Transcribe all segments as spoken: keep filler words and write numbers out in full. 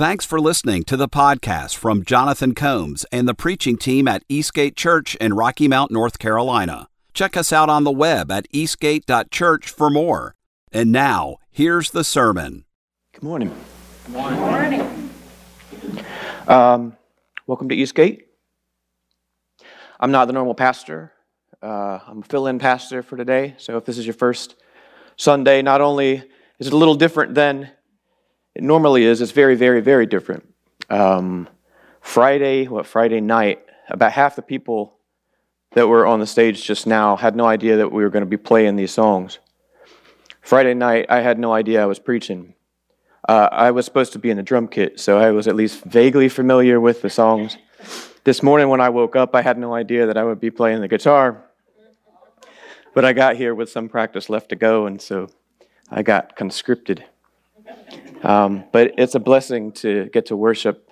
Thanks for listening to the podcast from Jonathan Combs and the preaching team at Eastgate Church in Rocky Mount, North Carolina. Check us out on the web at eastgate dot church for more. And now, here's the sermon. Good morning. Good morning. Good morning. Um, welcome to Eastgate. I'm not the normal pastor. Uh, I'm a fill-in pastor for today. So if this is your first Sunday, not only is it a little different than it normally is, it's very, very, very different. Um, Friday, what, Friday night, about half the people that were on the stage just now had no idea that we were going to be playing these songs. Friday night, I had no idea I was preaching. Uh, I was supposed to be in the drum kit, so I was at least vaguely familiar with the songs. This morning when I woke up, I had no idea that I would be playing the guitar. But I got here with some practice left to go, and so I got conscripted. Um, but it's a blessing to get to worship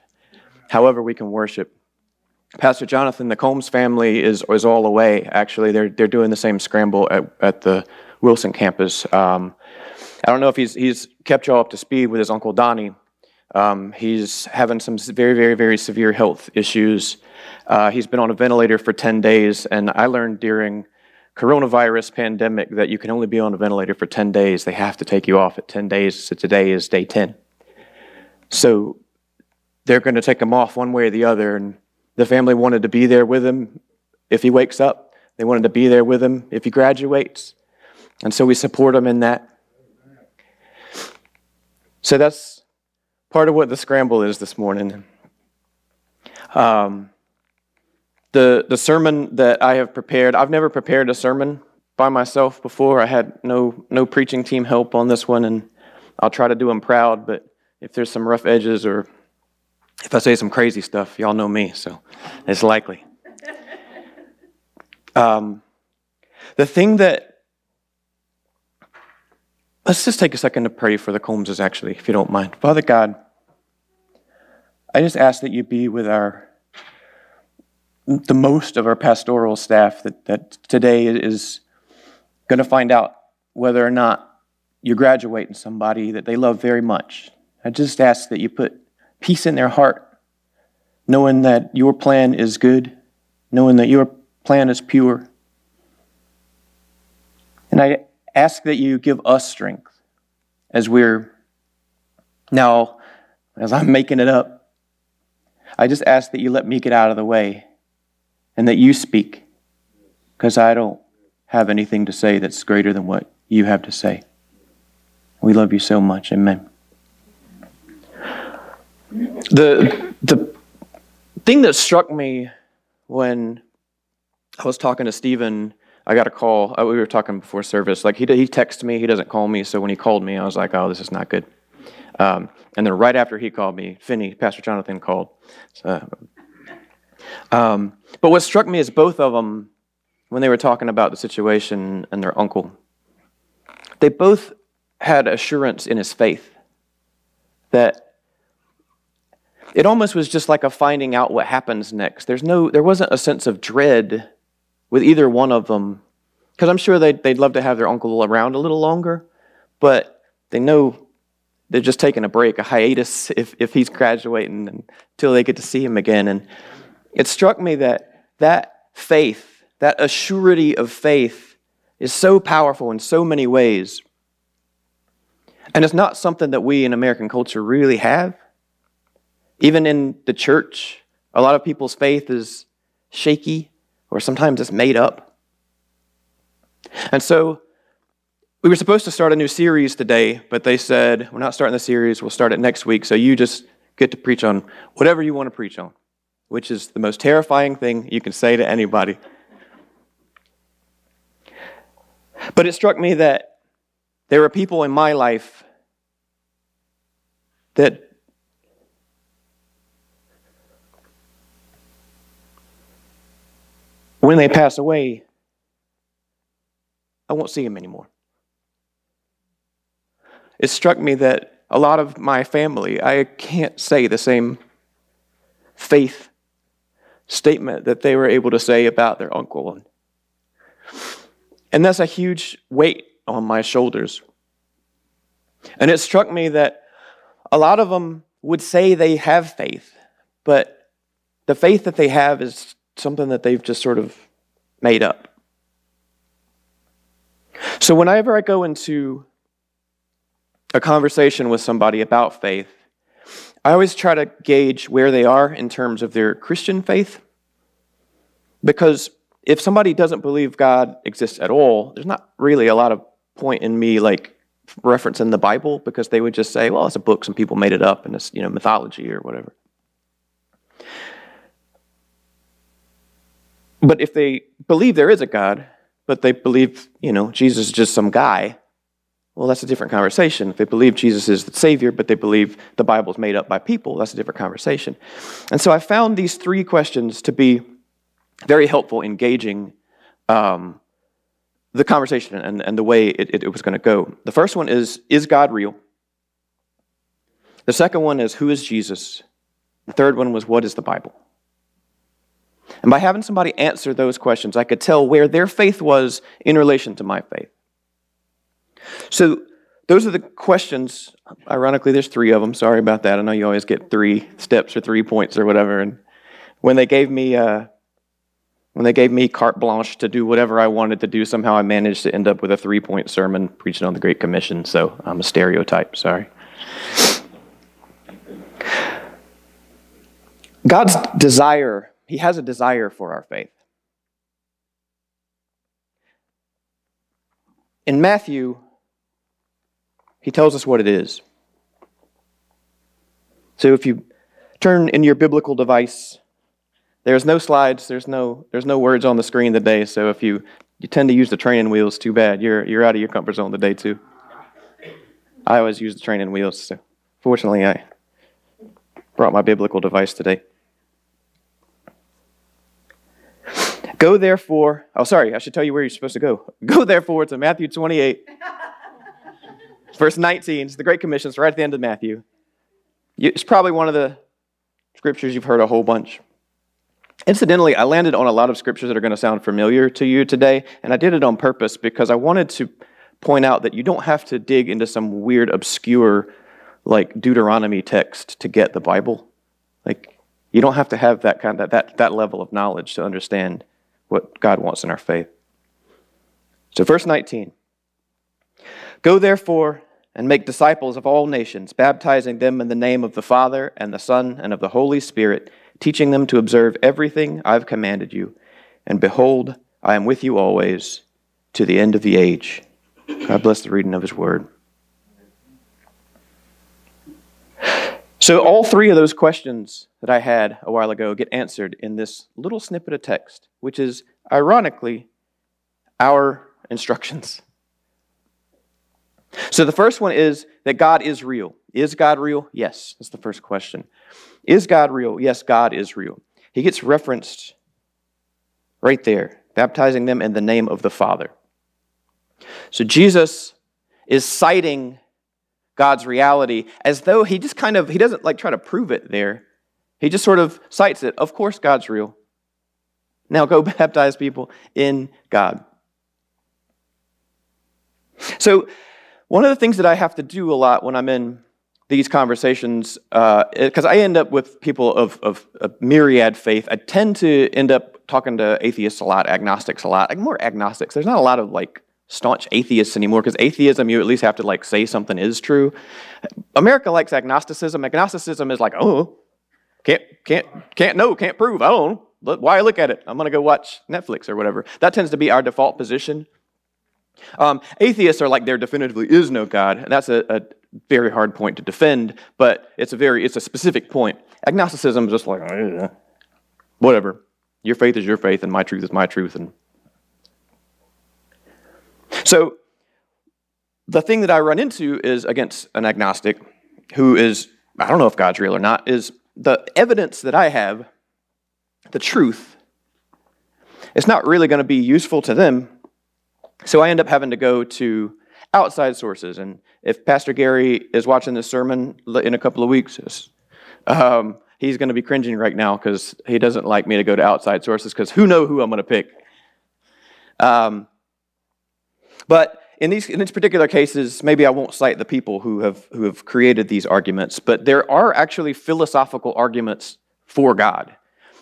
however we can worship. Pastor Jonathan, the Combs family is is all away, actually. They're they're doing the same scramble at, at the Wilson campus. Um, I don't know if he's he's kept y'all up to speed with his Uncle Donnie. Um, he's having some very, very, very severe health issues. Uh, he's been on a ventilator for ten days, and I learned during coronavirus pandemic that you can only be on a ventilator for ten days. They have to take you off at ten days, so today is day ten. So they're going to take him off one way or the other, and the family wanted to be there with him if he wakes up. They wanted to be there with him if he graduates, and so we support him in that. So that's part of what the scramble is this morning. Um, the the sermon that I have prepared, I've never prepared a sermon by myself before. I had no no preaching team help on this one, and I'll try to do them proud, but if there's some rough edges or if I say some crazy stuff, y'all know me, so it's likely. Um, the thing that, let's just take a second to pray for the Combses, actually, if you don't mind. Father God, I just ask that you be with our, the most of our pastoral staff that, that today is going to find out whether or not you're graduating somebody that they love very much. I just ask that you put peace in their heart, knowing that your plan is good, knowing that your plan is pure. And I ask that you give us strength as we're now, as I'm making it up, I just ask that you let me get out of the way and that you speak, because I don't have anything to say that's greater than what you have to say. We love you so much. Amen. The the thing that struck me when I was talking to Stephen, I got a call. We were talking before service. Like, he he texted me. He doesn't call me. So when he called me, I was like, oh, this is not good. Um, and then right after he called me, Finney, Pastor Jonathan, called. So, um, but what struck me is both of them, when they were talking about the situation and their uncle, they both had assurance in his faith that it almost was just like a finding out what happens next. There's no, there wasn't a sense of dread with either one of them, because I'm sure they'd, they'd love to have their uncle around a little longer, but they know they're just taking a break, a hiatus, if if he's graduating, and, until they get to see him again. And it struck me that that faith, that assurity of faith, is so powerful in so many ways, and it's not something that we in American culture really have. Even in the church, a lot of people's faith is shaky, or sometimes it's made up. And so we were supposed to start a new series today, but they said, we're not starting the series, we'll start it next week, so you just get to preach on whatever you want to preach on, which is the most terrifying thing you can say to anybody. But it struck me that there are people in my life that when they pass away, I won't see them anymore. It struck me that a lot of my family, I can't say the same faith statement that they were able to say about their uncle. And that's a huge weight on my shoulders. And it struck me that a lot of them would say they have faith, but the faith that they have is something that they've just sort of made up. So whenever I go into a conversation with somebody about faith, I always try to gauge where they are in terms of their Christian faith, because if somebody doesn't believe God exists at all, there's not really a lot of point in me like referencing the Bible, because they would just say, well, it's a book, some people made it up, and it's, you know, mythology or whatever. But if they believe there is a God, but they believe, you know, Jesus is just some guy, well, that's a different conversation. If they believe Jesus is the Savior, but they believe the Bible is made up by people, that's a different conversation. And so I found these three questions to be very helpful in gauging um, the conversation and, and the way it, it, it was going to go. The first one is, is God real? The second one is, who is Jesus? The third one was, what is the Bible? And by having somebody answer those questions, I could tell where their faith was in relation to my faith. So those are the questions. Ironically, there's three of them. Sorry about that. I know you always get three steps or three points or whatever. And when they gave me uh, when they gave me carte blanche to do whatever I wanted to do, somehow I managed to end up with a three-point sermon preaching on the Great Commission. So I'm a stereotype. Sorry. God's desire. He has a desire for our faith. In Matthew, he tells us what it is. So if you turn in your biblical device, there's no slides, there's no there's no words on the screen today, so if you, you tend to use the training wheels, too bad. You're you're out of your comfort zone today, too. I always use the training wheels, so fortunately I brought my biblical device today. Go therefore, oh sorry, I should tell you where you're supposed to go. Go therefore to Matthew twenty-eight, verse nineteen. It's the Great Commission. It's right at the end of Matthew. It's probably one of the scriptures you've heard a whole bunch. Incidentally, I landed on a lot of scriptures that are going to sound familiar to you today, and I did it on purpose because I wanted to point out that you don't have to dig into some weird, obscure, like Deuteronomy text to get the Bible. Like, you don't have to have that kind of, that that level of knowledge to understand what God wants in our faith. So verse nineteen. Go therefore and make disciples of all nations, baptizing them in the name of the Father and the Son and of the Holy Spirit, teaching them to observe everything I've commanded you. And behold, I am with you always to the end of the age. God bless the reading of his word. So all three of those questions that I had a while ago get answered in this little snippet of text, which is, ironically, our instructions. So the first one is that God is real. Is God real? Yes, that's the first question. Is God real? Yes, God is real. He gets referenced right there, baptizing them in the name of the Father. So Jesus is citing God's reality, as though he just kind of, he doesn't like try to prove it there. He just sort of cites it. Of course God's real. Now go baptize people in God. So one of the things that I have to do a lot when I'm in these conversations, because uh, I end up with people of, of, of myriad faith, I tend to end up talking to atheists a lot, agnostics a lot, like more agnostics. There's not a lot of like staunch atheists anymore, because atheism, you at least have to like say something is true. America likes agnosticism. Agnosticism is like, oh, can't, can't, can't know, can't prove. I don't know why I look at it. I'm gonna go watch Netflix or whatever. That tends to be our default position. Um, atheists are like, there definitively is no God, and that's a, a very hard point to defend. But it's a very, it's a specific point. Agnosticism is just like, oh, whatever. Your faith is your faith, and my truth is my truth, and so the thing that I run into is against an agnostic who is, I don't know if God's real or not, is the evidence that I have, the truth, it's not really going to be useful to them. So I end up having to go to outside sources. And if Pastor Gary is watching this sermon in a couple of weeks, um, he's going to be cringing right now because he doesn't like me to go to outside sources because who knows who I'm going to pick. Um, But in these in these particular cases, maybe I won't cite the people who have who have created these arguments, but there are actually philosophical arguments for God.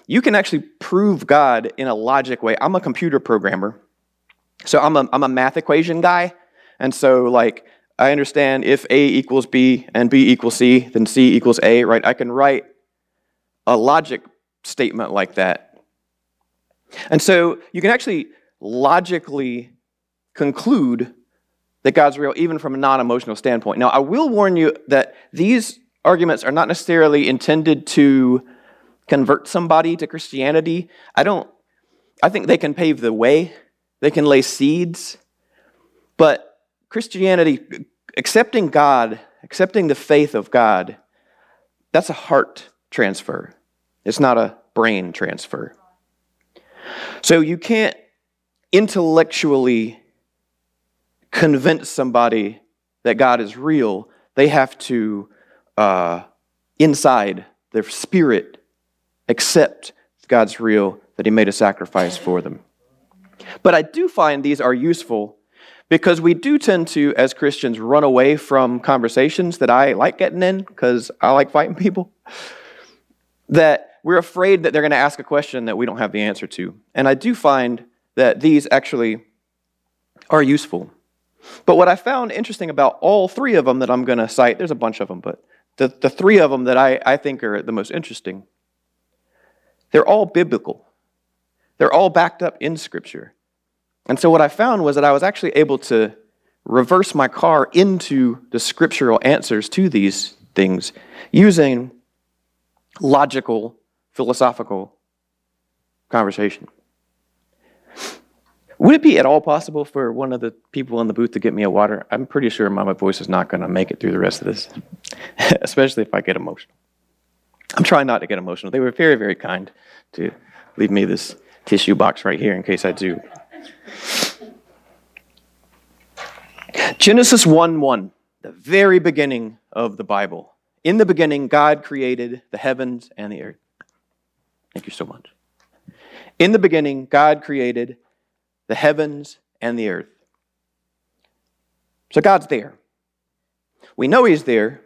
You can actually prove God in a logic way. I'm a computer programmer, so I'm a I'm a math equation guy, and so like I understand if A equals B and B equals C, then C equals A, right? I can write a logic statement like that, and so you can actually logically conclude that God's real, even from a non-emotional standpoint. Now, I will warn you that these arguments are not necessarily intended to convert somebody to Christianity. I don't, I think they can pave the way, they can lay seeds, but Christianity, accepting God, accepting the faith of God, that's a heart transfer. It's not a brain transfer. So you can't intellectually convince somebody that God is real. They have to, uh, inside their spirit, accept God's real, that he made a sacrifice for them. But I do find these are useful because we do tend to, as Christians, run away from conversations that I like getting in because I like fighting people, that we're afraid that they're going to ask a question that we don't have the answer to. And I do find that these actually are useful. But what I found interesting about all three of them that I'm going to cite, there's a bunch of them, but the, the three of them that I, I think are the most interesting, they're all biblical. They're all backed up in Scripture. And so what I found was that I was actually able to reverse my car into the scriptural answers to these things using logical, philosophical conversation. Would it be at all possible for one of the people in the booth to get me a water? I'm pretty sure my voice is not going to make it through the rest of this, especially if I get emotional. I'm trying not to get emotional. They were very, very kind to leave me this tissue box right here in case I do. Genesis one one, the very beginning of the Bible. In the beginning, God created the heavens and the earth. Thank you so much. In the beginning, God created the heavens and the earth. So God's there. We know he's there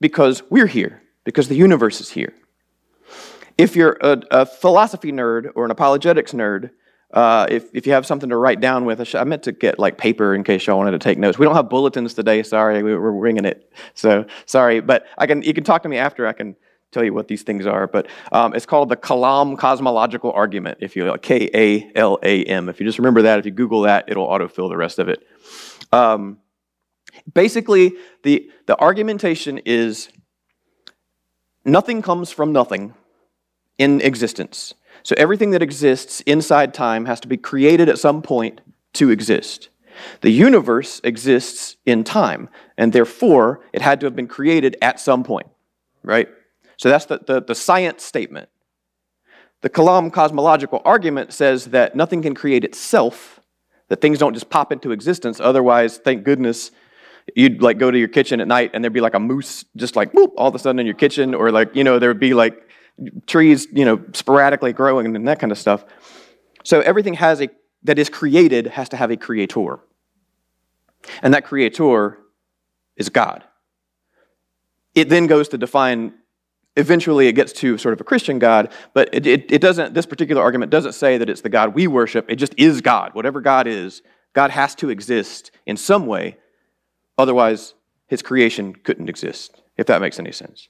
because we're here, because the universe is here. If you're a, a philosophy nerd or an apologetics nerd, uh, if, if you have something to write down with, I meant to get like paper in case y'all wanted to take notes. We don't have bulletins today, sorry, we, we're winging it, so sorry. But I can you can talk to me after, I can tell you what these things are, but um, it's called the Kalam cosmological argument, if you like, K A L A M. If you just remember that, if you Google that, it'll autofill the rest of it. Um, basically, the, the argumentation is nothing comes from nothing in existence. So everything that exists inside time has to be created at some point to exist. The universe exists in time, and therefore, it had to have been created at some point, right? So that's the, the, the science statement. The Kalam cosmological argument says that nothing can create itself, that things don't just pop into existence. Otherwise, thank goodness, you'd like go to your kitchen at night and there'd be like a moose just like whoop all of a sudden in your kitchen, or like, you know, there'd be like trees, you know, sporadically growing and that kind of stuff. So everything has a that is created has to have a creator. And that creator is God. It then goes to define. Eventually, it gets to sort of a Christian God, but it, it, it doesn't, this particular argument doesn't say that it's the God we worship. It just is God. Whatever God is, God has to exist in some way. Otherwise, his creation couldn't exist, if that makes any sense.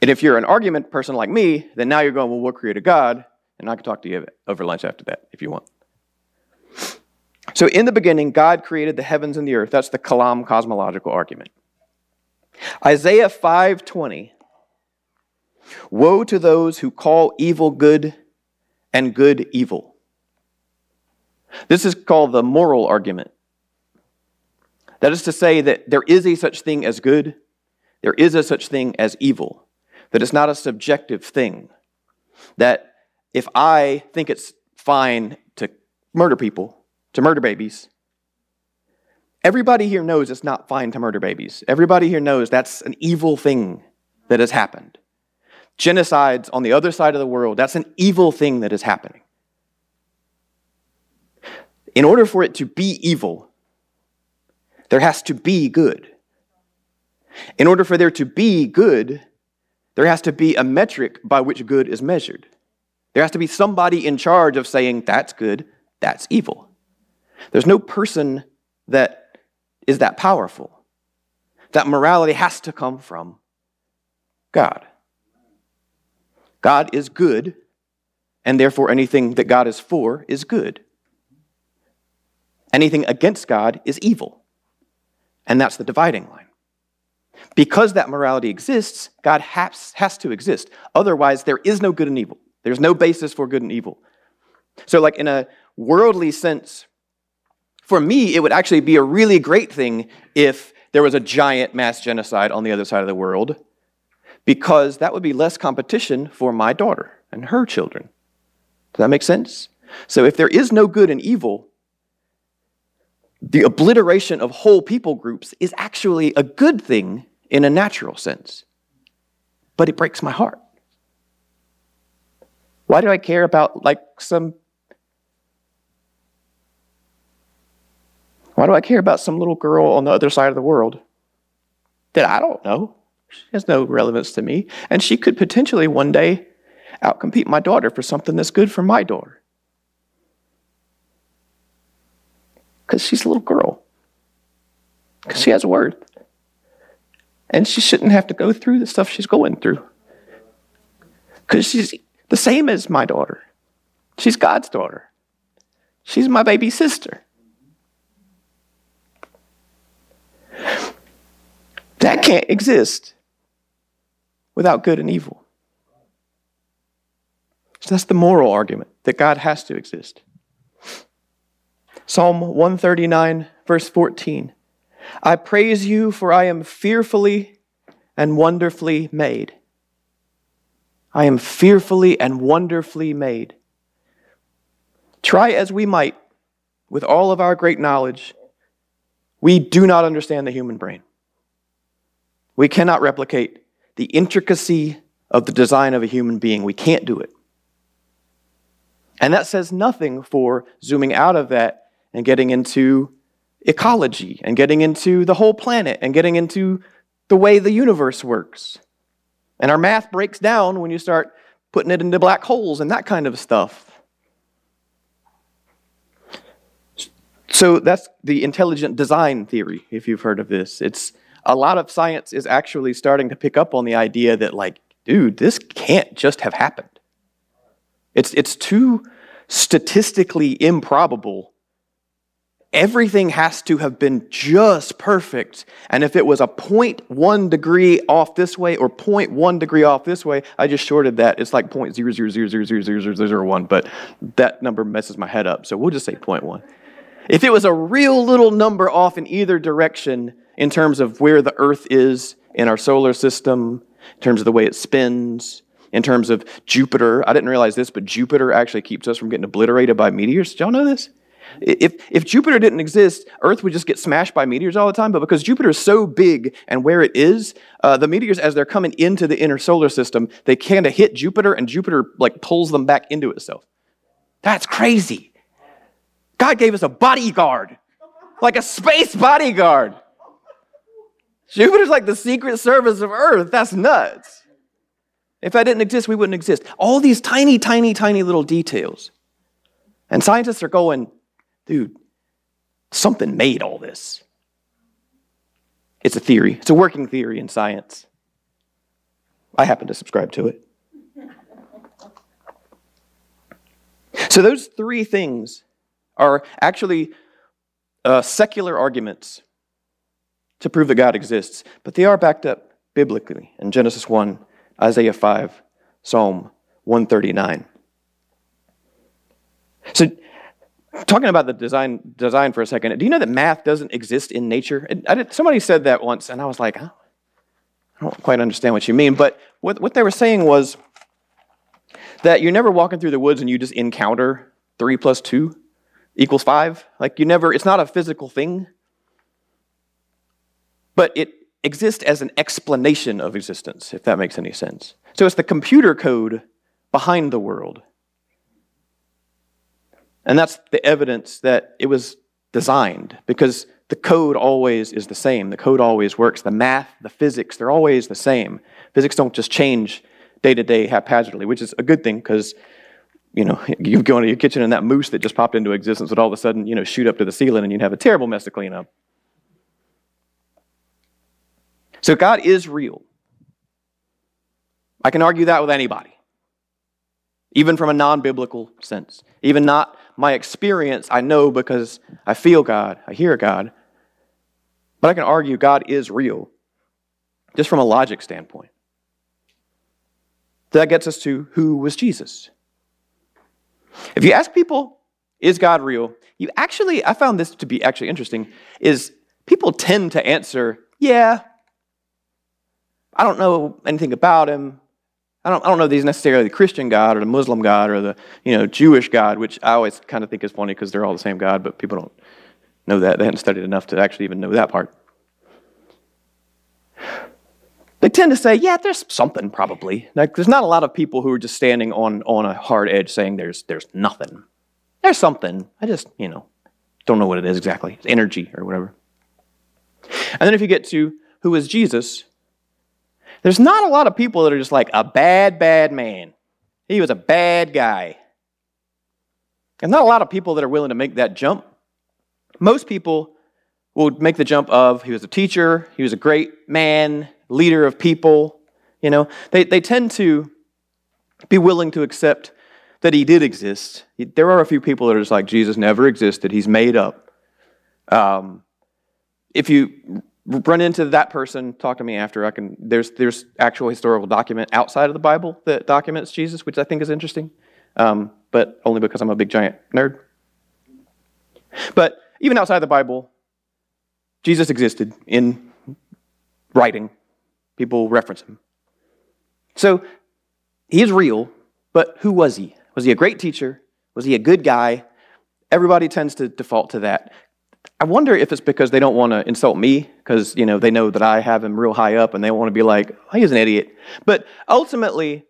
And if you're an argument person like me, then now you're going, well, what created God? And I can talk to you over lunch after that, if you want. So in the beginning, God created the heavens and the earth. That's the Kalam cosmological argument. Isaiah five twenty. Woe to those who call evil good and good evil. This is called the moral argument. That is to say that there is a such thing as good, there is a such thing as evil, that it's not a subjective thing, that if I think it's fine to murder people, to murder babies, everybody here knows it's not fine to murder babies. Everybody here knows that's an evil thing that has happened. Genocides on the other side of the world, that's an evil thing that is happening. In order for it to be evil, There has to be good. In order for there to be good, there has to be a metric by which good is measured. There has to be somebody in charge of saying, that's good, that's evil. There's no person that is that powerful. That morality has to come from God. God is good, and therefore anything that God is for is good. Anything against God is evil, and that's the dividing line. Because that morality exists, God has, has to exist. Otherwise, there is no good and evil. There's no basis for good and evil. So like in a worldly sense, for me, it would actually be a really great thing if there was a giant mass genocide on the other side of the world, because that would be less competition for my daughter and her children. Does that make sense? So if there is no good and evil, the obliteration of whole people groups is actually a good thing in a natural sense. But it breaks my heart. Why do I care about like some... Why do I care about some little girl on the other side of the world that I don't know? She has no relevance to me. And she could potentially one day outcompete my daughter for something that's good for my daughter. Because she's a little girl. Because she has worth. And she shouldn't have to go through the stuff she's going through. Because she's the same as my daughter. She's God's daughter. She's my baby sister. That can't exist without good and evil. So that's the moral argument, that God has to exist. Psalm one thirty-nine, verse fourteen. I praise you, for I am fearfully and wonderfully made. I am fearfully and wonderfully made. Try as we might, with all of our great knowledge, we do not understand the human brain. We cannot replicate the intricacy of the design of a human being. We can't do it. And that says nothing for zooming out of that and getting into ecology and getting into the whole planet and getting into the way the universe works. And our math breaks down when you start putting it into black holes and that kind of stuff. So that's the intelligent design theory, if you've heard of this. It's a lot of science is actually starting to pick up on the idea that, like, dude, this can't just have happened. It's, it's too statistically improbable. Everything has to have been just perfect. And if it was a zero point one degree off this way or zero point one degree off this way, I just shorted that. It's like zero point zero zero zero zero zero zero zero zero one, but that number messes my head up. So we'll just say zero point one. If it was a real little number off in either direction in terms of where the Earth is in our solar system, in terms of the way it spins, in terms of Jupiter. I didn't realize this, but Jupiter actually keeps us from getting obliterated by meteors. Did y'all know this? If, if Jupiter didn't exist, Earth would just get smashed by meteors all the time. But because Jupiter is so big and where it is, uh, the meteors, as they're coming into the inner solar system, they kind of hit Jupiter, and Jupiter like pulls them back into itself. That's crazy. God gave us a bodyguard, like a space bodyguard. Jupiter's like the secret service of Earth. That's nuts. If that didn't exist, we wouldn't exist. All these tiny, tiny, tiny little details. And scientists are going, dude, something made all this. It's a theory. It's a working theory in science. I happen to subscribe to it. So those three things are actually uh, secular arguments to prove that God exists, but they are backed up biblically in Genesis one, Isaiah five, Psalm one thirty-nine. So, talking about the design design for a second, do you know that math doesn't exist in nature? It, I did, somebody said that once, and I was like, huh? I don't quite understand what you mean, but what, what they were saying was that you're never walking through the woods and you just encounter three plus two equals five. Like you never, it's not a physical thing, but it exists as an explanation of existence, if that makes any sense. So it's the computer code behind the world. And that's the evidence that it was designed, because The code always is the same. The code always works. The math, the physics, they're always the same. Physics don't just change day to day haphazardly, which is a good thing because, you know, you go into your kitchen and that moose that just popped into existence would all of a sudden, you know, shoot up to the ceiling and you'd have a terrible mess to clean up. So God is real. I can argue that with anybody, even from a non-biblical sense. Even not my experience, I know because I feel God, I hear God. But I can argue God is real, just from a logic standpoint. That gets us to who was Jesus? If you ask people, is God real? You actually, I found this to be actually interesting, is people tend to answer, yeah, I don't know anything about him. I don't, I don't know that he's necessarily the Christian God or the Muslim God or the, you know, Jewish God, which I always kind of think is funny because they're all the same God, but people don't know that. They haven't studied enough to actually even know that part. They tend to say, yeah, there's something probably. Like, there's not a lot of people who are just standing on, on a hard edge saying there's, there's nothing. There's something. I just, you know, don't know what it is exactly. It's energy or whatever. And then if you get to who is Jesus, there's not a lot of people that are just like a bad, bad man. He was a bad guy. And not a lot of people that are willing to make that jump. Most people will make the jump of he was a teacher, he was a great man, leader of people. You know, they, they tend to be willing to accept that he did exist. There are a few people that are just like, Jesus never existed. He's made up. Um, if you run into that person, talk to me after. I can. There's there's actual historical document outside of the Bible that documents Jesus, which I think is interesting, um, but only because I'm a big giant nerd. But even outside the Bible, Jesus existed in writing. People reference him. So he is real, but who was he? Was he a great teacher? Was he a good guy? Everybody tends to default to that. I wonder if it's because they don't want to insult me because, you know, they know that I have him real high up and they want to be like, oh, he's an idiot. But ultimately,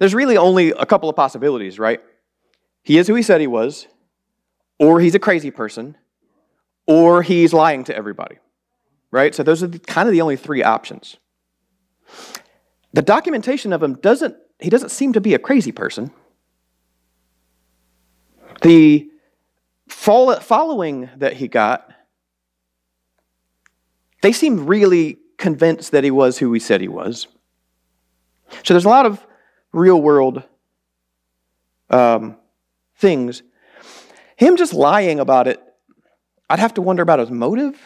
there's really only a couple of possibilities, right? He is who he said he was, or he's a crazy person, or he's lying to everybody, right? So those are the, kind of the only three options. The documentation of him doesn't, he doesn't seem to be a crazy person. The following that he got, they seem really convinced that he was who he said he was. So there's a lot of real-world um, things. Him just lying about it, I'd have to wonder about his motive,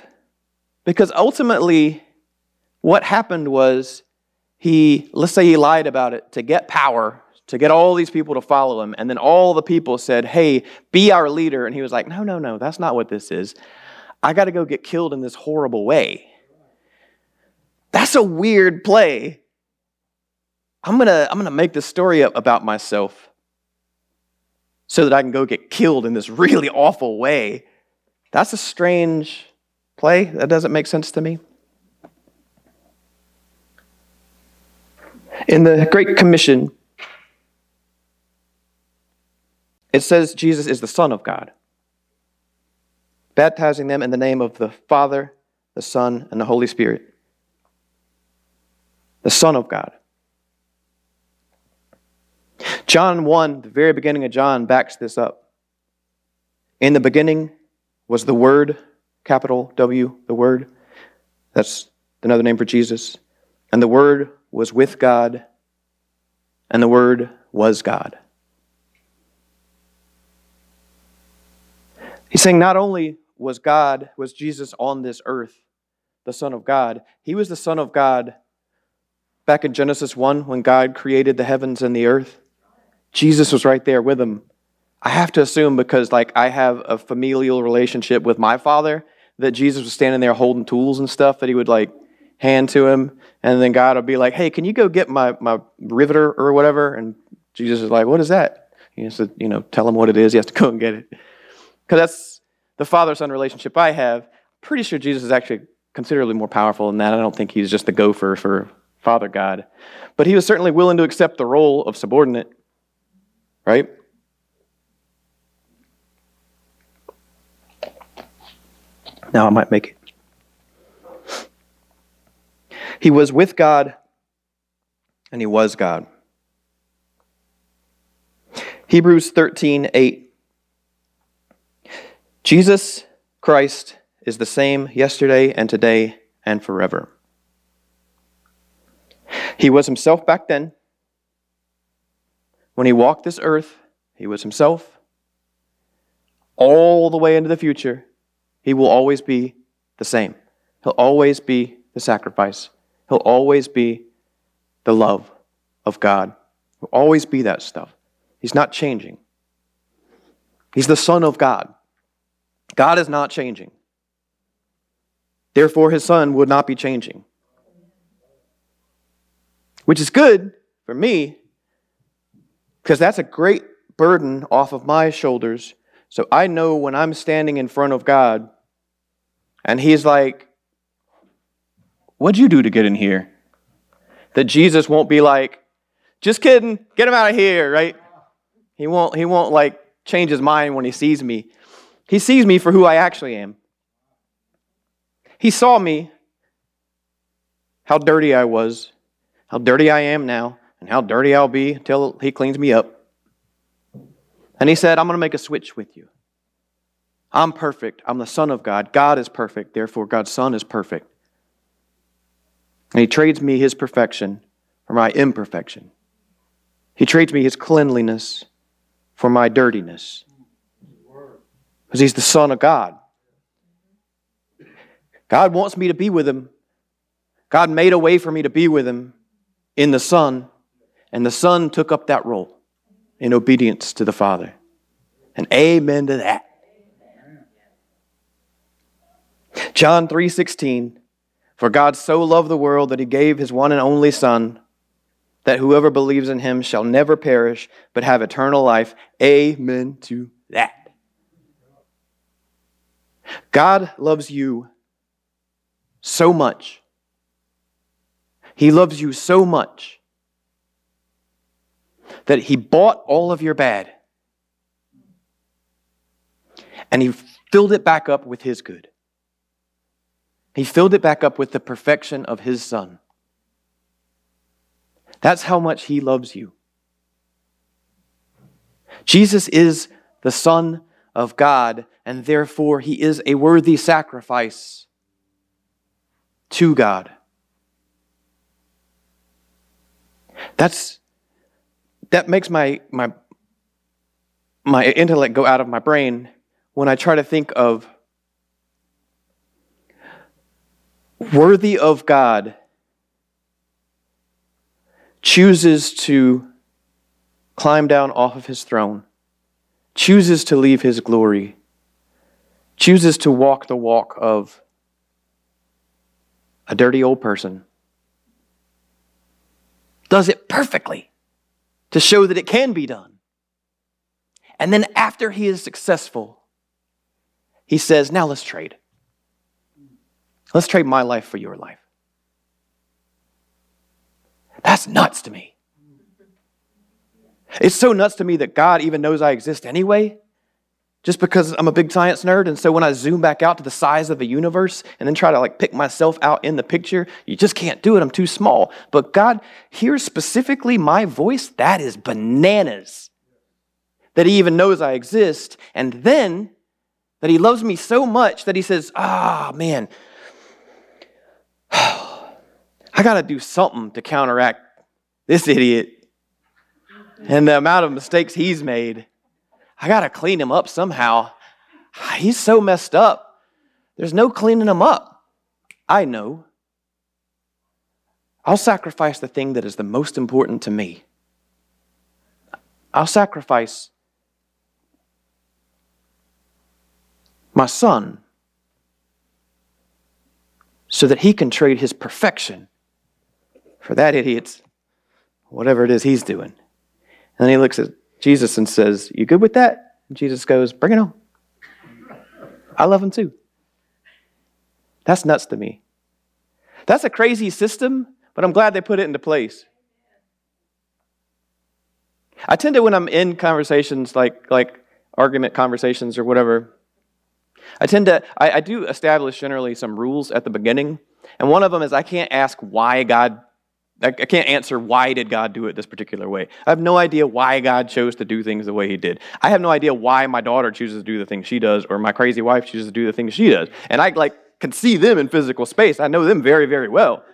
because ultimately what happened was he, let's say he lied about it to get power, to get all these people to follow him. And then all the people said, hey, be our leader. And he was like, no, no, no, that's not what this is. I got to go get killed in this horrible way. That's a weird play. I'm going to I'm gonna make this story up about myself so that I can go get killed in this really awful way. That's a strange play. That doesn't make sense to me. In the Great Commission, it says Jesus is the Son of God, baptizing them in the name of the Father, the Son, and the Holy Spirit. The Son of God. John one, the very beginning of John, backs this up. In the beginning was the Word, capital W, the Word. That's another name for Jesus. And the Word was with God, and the Word was God. He's saying not only was God, was Jesus on this earth, the Son of God, he was the Son of God back in Genesis one when God created the heavens and the earth. Jesus was right there with him. I have to assume because like I have a familial relationship with my father that Jesus was standing there holding tools and stuff that he would like hand to him. And then God would be like, hey, can you go get my, my riveter or whatever? And Jesus is like, what is that? He has to, you know, tell him what it is. He has to go and get it. Because that's the father-son relationship I have. I'm pretty sure Jesus is actually considerably more powerful than that. I don't think he's just the gopher for Father God. But he was certainly willing to accept the role of subordinate, right? Now I might make it. He was with God, and he was God. Hebrews thirteen eight. Jesus Christ is the same yesterday and today and forever. He was himself back then. When he walked this earth, he was himself. All the way into the future, he will always be the same. He'll always be the sacrifice. He'll always be the love of God. He'll always be that stuff. He's not changing. He's the Son of God. God is not changing. Therefore, his Son would not be changing. Which is good for me, because that's a great burden off of my shoulders. So I know when I'm standing in front of God, and he's like, what'd you do to get in here? That Jesus won't be like, just kidding, get him out of here, right? He won't, he won't like change his mind when he sees me. He sees me for who I actually am. He saw me, how dirty I was, how dirty I am now, and how dirty I'll be until he cleans me up. And he said, I'm going to make a switch with you. I'm perfect. I'm the Son of God. God is perfect. Therefore, God's Son is perfect. And he trades me his perfection for my imperfection. He trades me his cleanliness for my dirtiness. Because he's the Son of God. God wants me to be with him. God made a way for me to be with him in the Son. And the Son took up that role in obedience to the Father. And amen to that. John three sixteen, for God so loved the world that he gave his one and only Son, that whoever believes in him shall never perish, but have eternal life. Amen to that. God loves you so much. He loves you so much that he bought all of your bad and he filled it back up with his good. He filled it back up with the perfection of his Son. That's how much he loves you. Jesus is the Son of God, and therefore he is a worthy sacrifice to God. That's that makes my my my intellect go out of my brain when I try to think of worthy of God chooses to climb down off of his throne, chooses to leave his glory, chooses to walk the walk of a dirty old person, does it perfectly to show that it can be done. And then after he is successful, he says, now let's trade. Let's trade my life for your life. That's nuts to me. It's so nuts to me that God even knows I exist anyway, just because I'm a big science nerd. And so when I zoom back out to the size of the universe and then try to like pick myself out in the picture, you just can't do it. I'm too small. But God hears specifically my voice. That is bananas. That he even knows I exist. And then that he loves me so much that he says, ah, oh, man, I got to do something to counteract this idiot and the amount of mistakes he's made. I got to clean him up somehow. He's so messed up. There's no cleaning him up. I know. I'll sacrifice the thing that is the most important to me. I'll sacrifice my Son so that he can trade his perfection for that idiot's, whatever it is he's doing. And then he looks at Jesus and says, you good with that? And Jesus goes, bring it on. I love him too. That's nuts to me. That's a crazy system, but I'm glad they put it into place. I tend to, when I'm in conversations, like, like argument conversations or whatever, I tend to, I, I do establish generally some rules at the beginning, and one of them is I can't ask why God, I, I can't answer why did God do it this particular way. I have no idea why God chose to do things the way he did. I have no idea why my daughter chooses to do the things she does, or my crazy wife chooses to do the things she does. And I like can see them in physical space. I know them very, very well.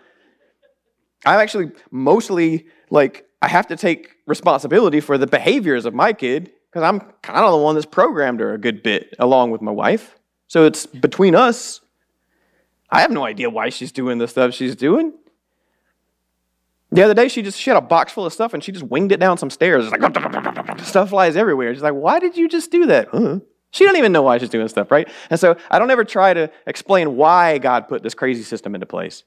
I'm actually mostly like, I have to take responsibility for the behaviors of my kid because I'm kind of the one that's programmed her a good bit along with my wife. So it's between us. I have no idea why she's doing the stuff she's doing. The other day, she just she had a box full of stuff, and she just winged it down some stairs. It's like, stuff flies everywhere. She's like, why did you just do that? Uh-huh. She doesn't even know why she's doing stuff, right? And so I don't ever try to explain why God put this crazy system into place.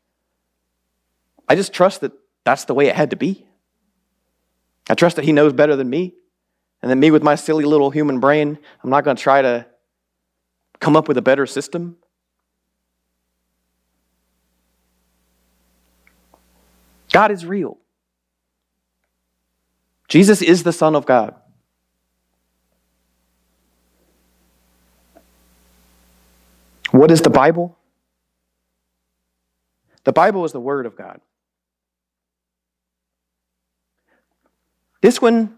I just trust that that's the way it had to be. I trust that he knows better than me, and that me with my silly little human brain, I'm not going to try to come up with a better system. God is real. Jesus is the Son of God. What is the Bible? The Bible is the Word of God. This one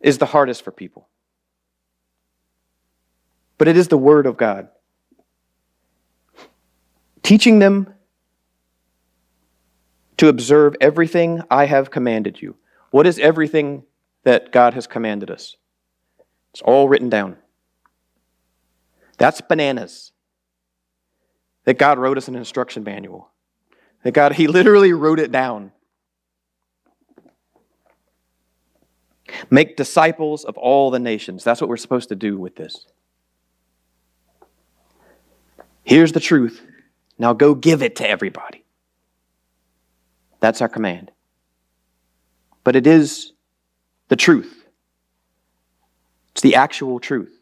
is the hardest for people. But it is the Word of God. Teaching them to observe everything I have commanded you. What is everything that God has commanded us? It's all written down. That's bananas. That God wrote us an instruction manual. That God, he literally wrote it down. Make disciples of all the nations. That's what we're supposed to do with this. Here's the truth. Now go give it to everybody. That's our command. But it is the truth. It's the actual truth.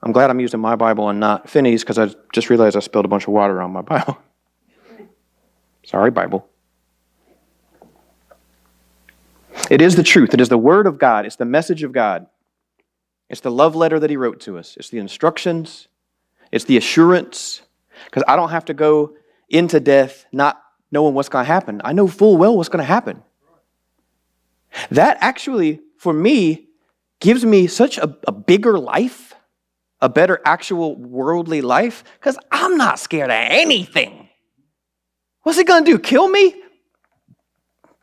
I'm glad I'm using my Bible and not Finney's because I just realized I spilled a bunch of water on my Bible. Sorry, Bible. It is the truth. It is the Word of God. It's the message of God. It's the love letter that he wrote to us. It's the instructions. It's the assurance. Because I don't have to go into death not knowing what's going to happen. I know full well what's going to happen. That actually, for me, gives me such a, a bigger life, a better actual worldly life, because I'm not scared of anything. What's it going to do, kill me?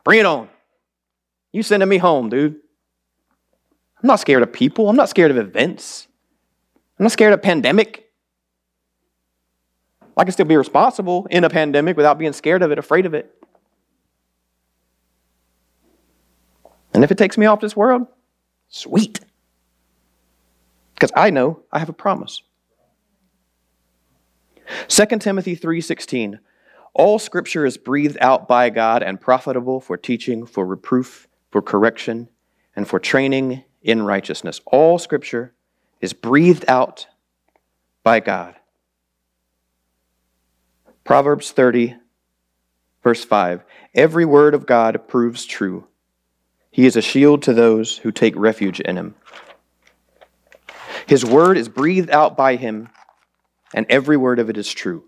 Bring it on. You sending me home, dude. I'm not scared of people. I'm not scared of events. I'm not scared of pandemic. I can still be responsible in a pandemic without being scared of it, afraid of it. And if it takes me off this world, sweet. Because I know I have a promise. Second Timothy three sixteen. All scripture is breathed out by God and profitable for teaching, for reproof, for correction, and for training in righteousness. All scripture is breathed out by God. Proverbs thirty, verse five. Every word of God proves true. He is a shield to those who take refuge in him. His word is breathed out by him, and every word of it is true.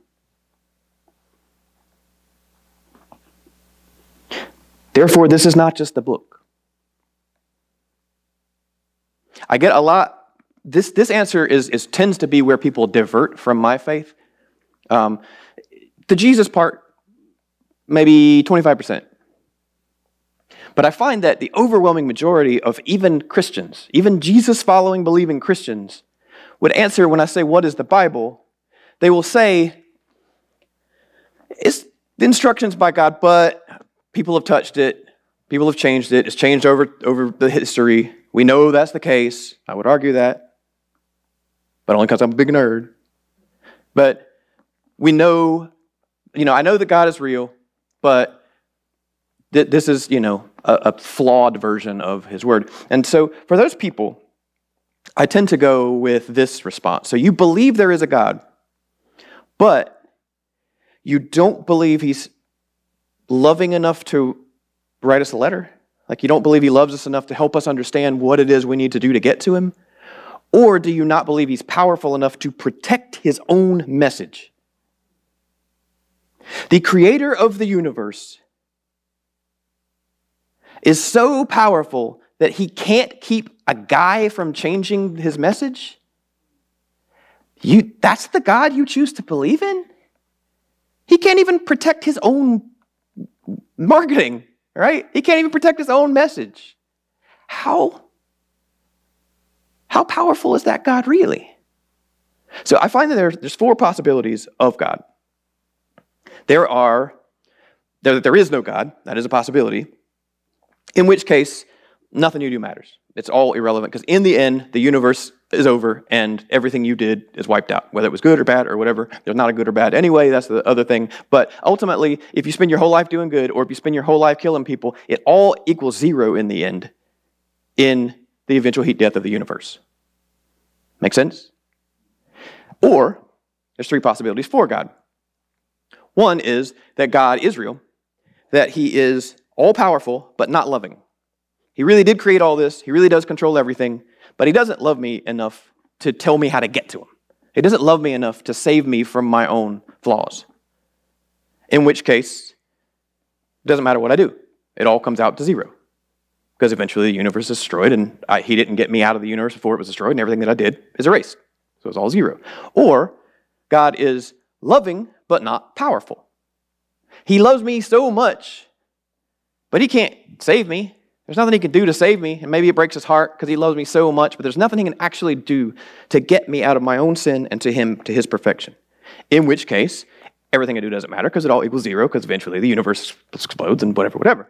Therefore, this is not just a book. I get a lot. This, this answer is, is tends to be where people divert from my faith. Um, the Jesus part, maybe twenty-five percent. But I find that the overwhelming majority of even Christians, even Jesus-following, believing Christians, would answer when I say, what is the Bible? They will say, it's the instructions by God, but people have touched it. People have changed it. It's changed over, over the history. We know that's the case. I would argue that, but only because I'm a big nerd. But we know, you know, I know that God is real, but th- this is, you know, a, a flawed version of his word. And so for those people, I tend to go with this response. So you believe there is a God, but you don't believe he's loving enough to write us a letter. Like you don't believe he loves us enough to help us understand what it is we need to do to get to him. Or do you not believe he's powerful enough to protect his own message? The creator of the universe is so powerful that he can't keep a guy from changing his message? You, that's the God you choose to believe in? He can't even protect his own marketing, right? He can't even protect his own message. How? How powerful is that God really? So I find that there, there's four possibilities of God. There are, there, there is no God, that is a possibility, in which case, nothing you do matters. It's all irrelevant because in the end, the universe is over and everything you did is wiped out, whether it was good or bad or whatever. There's not a good or bad anyway, that's the other thing. But ultimately, if you spend your whole life doing good or if you spend your whole life killing people, it all equals zero in the end in the eventual heat death of the universe. Make sense? Or there's three possibilities for God. One is that God is real, that he is all-powerful, but not loving. He really did create all this. He really does control everything, but he doesn't love me enough to tell me how to get to him. He doesn't love me enough to save me from my own flaws, in which case, it doesn't matter what I do. It all comes out to zero, because eventually the universe is destroyed, and I, he didn't get me out of the universe before it was destroyed, and everything that I did is erased, so it's all zero. Or God is loving, but not powerful. He loves me so much, but he can't save me. There's nothing he can do to save me, and maybe it breaks his heart because he loves me so much, but there's nothing he can actually do to get me out of my own sin and to him, to his perfection. In which case, everything I do doesn't matter because it all equals zero because eventually the universe explodes and whatever, whatever.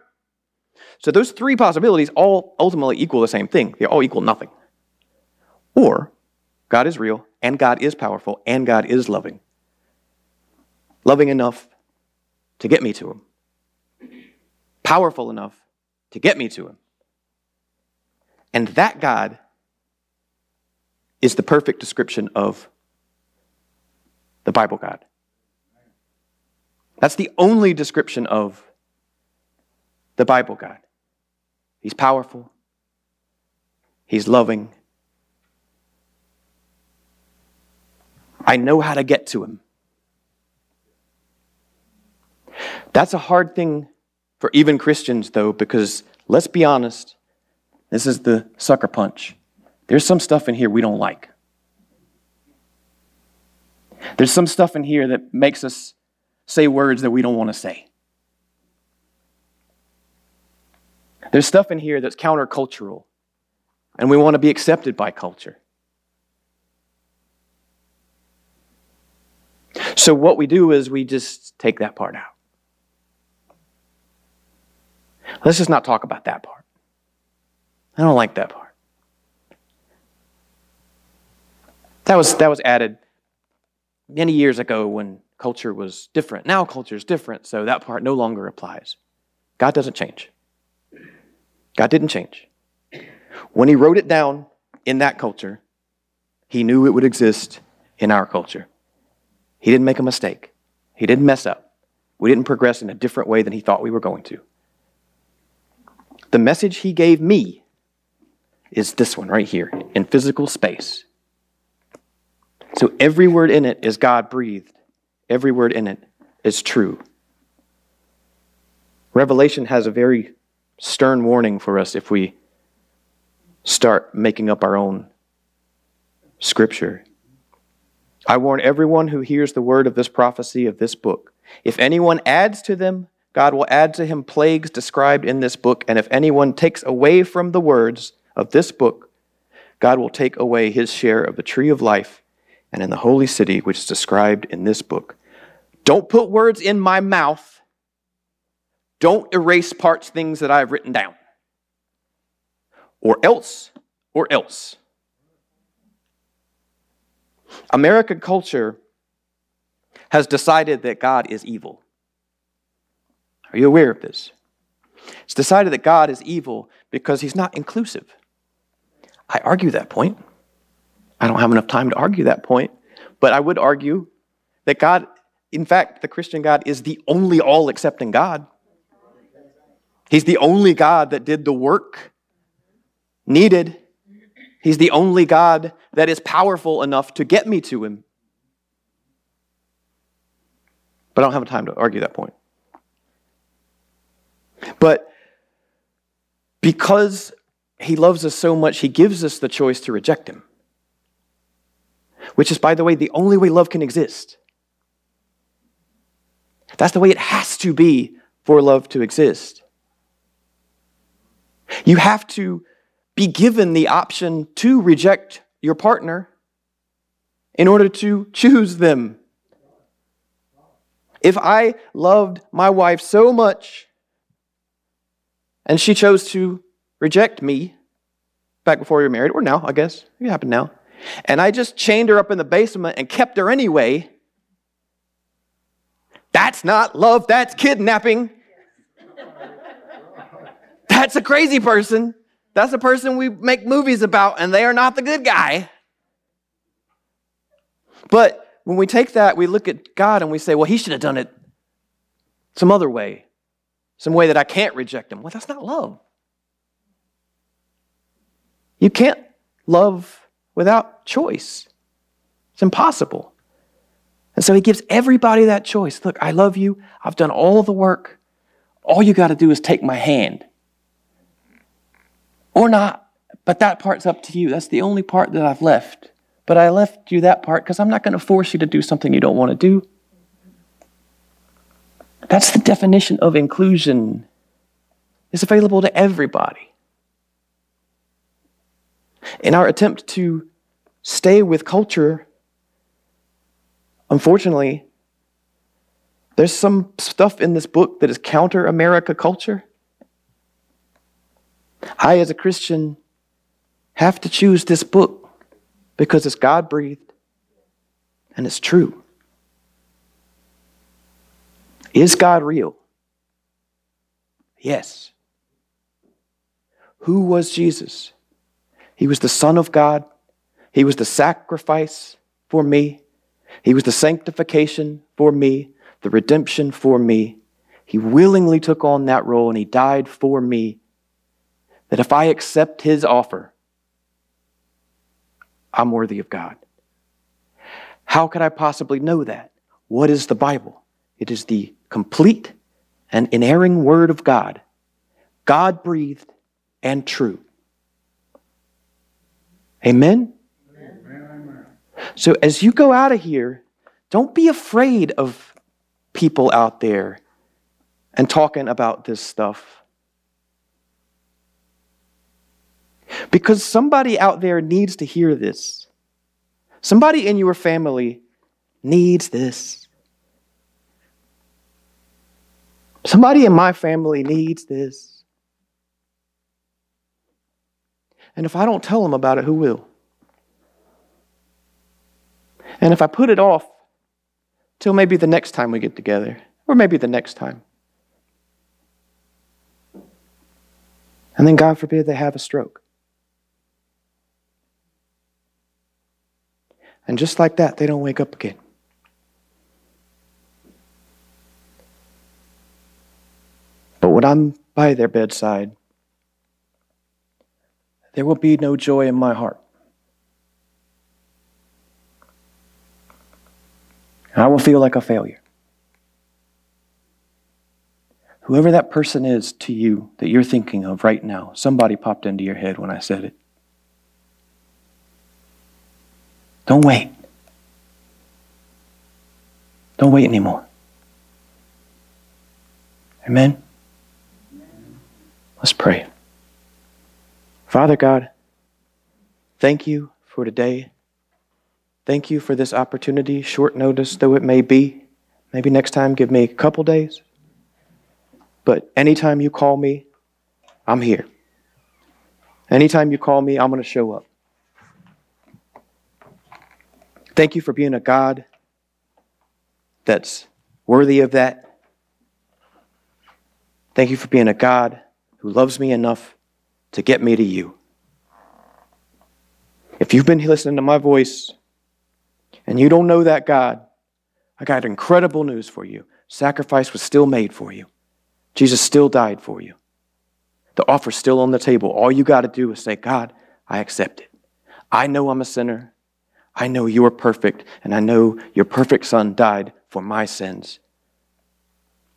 So those three possibilities all ultimately equal the same thing. They all equal nothing. Or God is real, and God is powerful, and God is loving. Loving enough to get me to him. Powerful enough to get me to him. And that God is the perfect description of the Bible God. That's the only description of the Bible God. He's powerful. He's loving. I know how to get to him. That's a hard thing for even Christians, though, because let's be honest, this is the sucker punch. There's some stuff in here we don't like. There's some stuff in here that makes us say words that we don't want to say. There's stuff in here that's countercultural, and we want to be accepted by culture. So what we do is we just take that part out. Let's just not talk about that part. I don't like that part. That was, that was added many years ago when culture was different. Now culture is different, so that part no longer applies. God doesn't change. God didn't change. When he wrote it down in that culture, he knew it would exist in our culture. He didn't make a mistake. He didn't mess up. We didn't progress in a different way than he thought we were going to. The message he gave me is this one right here, in physical space. So every word in it is God-breathed. Every word in it is true. Revelation has a very stern warning for us if we start making up our own scripture. I warn everyone who hears the word of this prophecy of this book. If anyone adds to them, God will add to him plagues described in this book, and if anyone takes away from the words of this book, God will take away his share of the tree of life and in the holy city which is described in this book. Don't put words in my mouth. Don't erase parts, things that I have written down. Or else, or else. American culture has decided that God is evil. Are you aware of this? It's decided that God is evil because he's not inclusive. I argue that point. I don't have enough time to argue that point, but I would argue that God, in fact, the Christian God is the only all-accepting God. He's the only God that did the work needed. He's the only God that is powerful enough to get me to him. But I don't have time to argue that point. But because he loves us so much, he gives us the choice to reject him. Which is, by the way, the only way love can exist. That's the way it has to be for love to exist. You have to be given the option to reject your partner in order to choose them. If I loved my wife so much and she chose to reject me back before we were married, or now, I guess, it can happen now, and I just chained her up in the basement and kept her anyway, that's not love, that's kidnapping. That's a crazy person. That's the person we make movies about, and they are not the good guy. But when we take that, we look at God and we say, well, he should have done it some other way, some way that I can't reject him. Well, that's not love. You can't love without choice. It's impossible. And so he gives everybody that choice. Look, I love you. I've done all the work. All you got to do is take my hand. Or not, but that part's up to you. That's the only part that I've left. But I left you that part because I'm not going to force you to do something you don't want to do. That's the definition of inclusion. It's available to everybody. In our attempt to stay with culture, unfortunately, there's some stuff in this book that is counter-America culture. I, as a Christian, have to choose this book because it's God-breathed and it's true. Is God real? Yes. Who was Jesus? He was the Son of God. He was the sacrifice for me. He was the sanctification for me, the redemption for me. He willingly took on that role and he died for me. That if I accept his offer, I'm worthy of God. How could I possibly know that? What is the Bible? It is the complete and inerring word of God, God-breathed and true. Amen? Amen? So as you go out of here, don't be afraid of people out there and talking about this stuff. Because somebody out there needs to hear this. Somebody in your family needs this. Somebody in my family needs this. And if I don't tell them about it, who will? And if I put it off till maybe the next time we get together, or maybe the next time, and then God forbid they have a stroke. And just like that, they don't wake up again. But when I'm by their bedside, there will be no joy in my heart. I will feel like a failure. Whoever that person is to you that you're thinking of right now, somebody popped into your head when I said it. Don't wait. Don't wait anymore. Amen? Let's pray. Father God, thank you for today. Thank you for this opportunity, short notice though it may be. Maybe next time give me a couple days. But anytime you call me, I'm here. Anytime you call me, I'm going to show up. Thank you for being a God that's worthy of that. Thank you for being a God who loves me enough to get me to you. If you've been listening to my voice and you don't know that God, I got incredible news for you. Sacrifice was still made for you. Jesus still died for you. The offer's still on the table. All you got to do is say, God, I accept it. I know I'm a sinner. I know you are perfect, and I know your perfect Son died for my sins.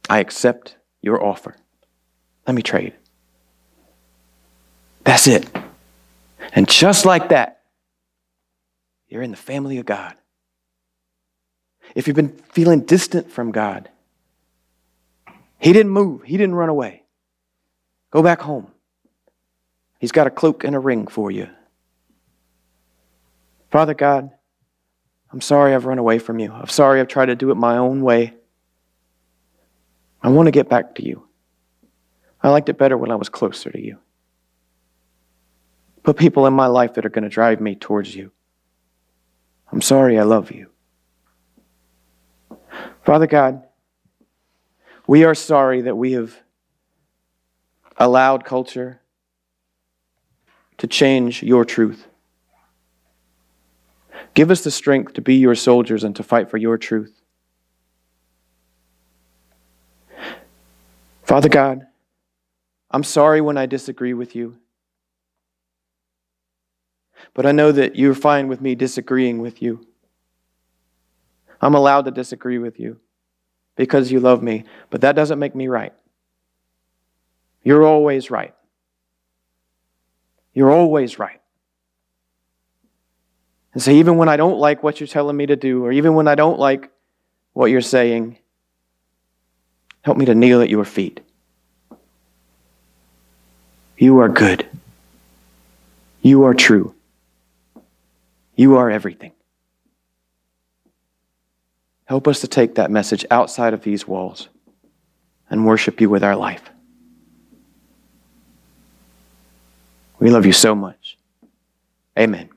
I accept your offer. Let me trade. That's it. And just like that, you're in the family of God. If you've been feeling distant from God, He didn't move. He didn't run away. Go back home. He's got a cloak and a ring for you. Father God, I'm sorry I've run away from you. I'm sorry I've tried to do it my own way. I want to get back to you. I liked it better when I was closer to you. Put people in my life that are going to drive me towards you. I'm sorry I love you. Father God, we are sorry that we have allowed culture to change your truth. Give us the strength to be your soldiers and to fight for your truth. Father God, I'm sorry when I disagree with you. But I know that you're fine with me disagreeing with you. I'm allowed to disagree with you because you love me, but that doesn't make me right. You're always right. You're always right. And so even when I don't like what you're telling me to do, or even when I don't like what you're saying, help me to kneel at your feet. You are good. You are true. You are everything. Help us to take that message outside of these walls and worship you with our life. We love you so much. Amen.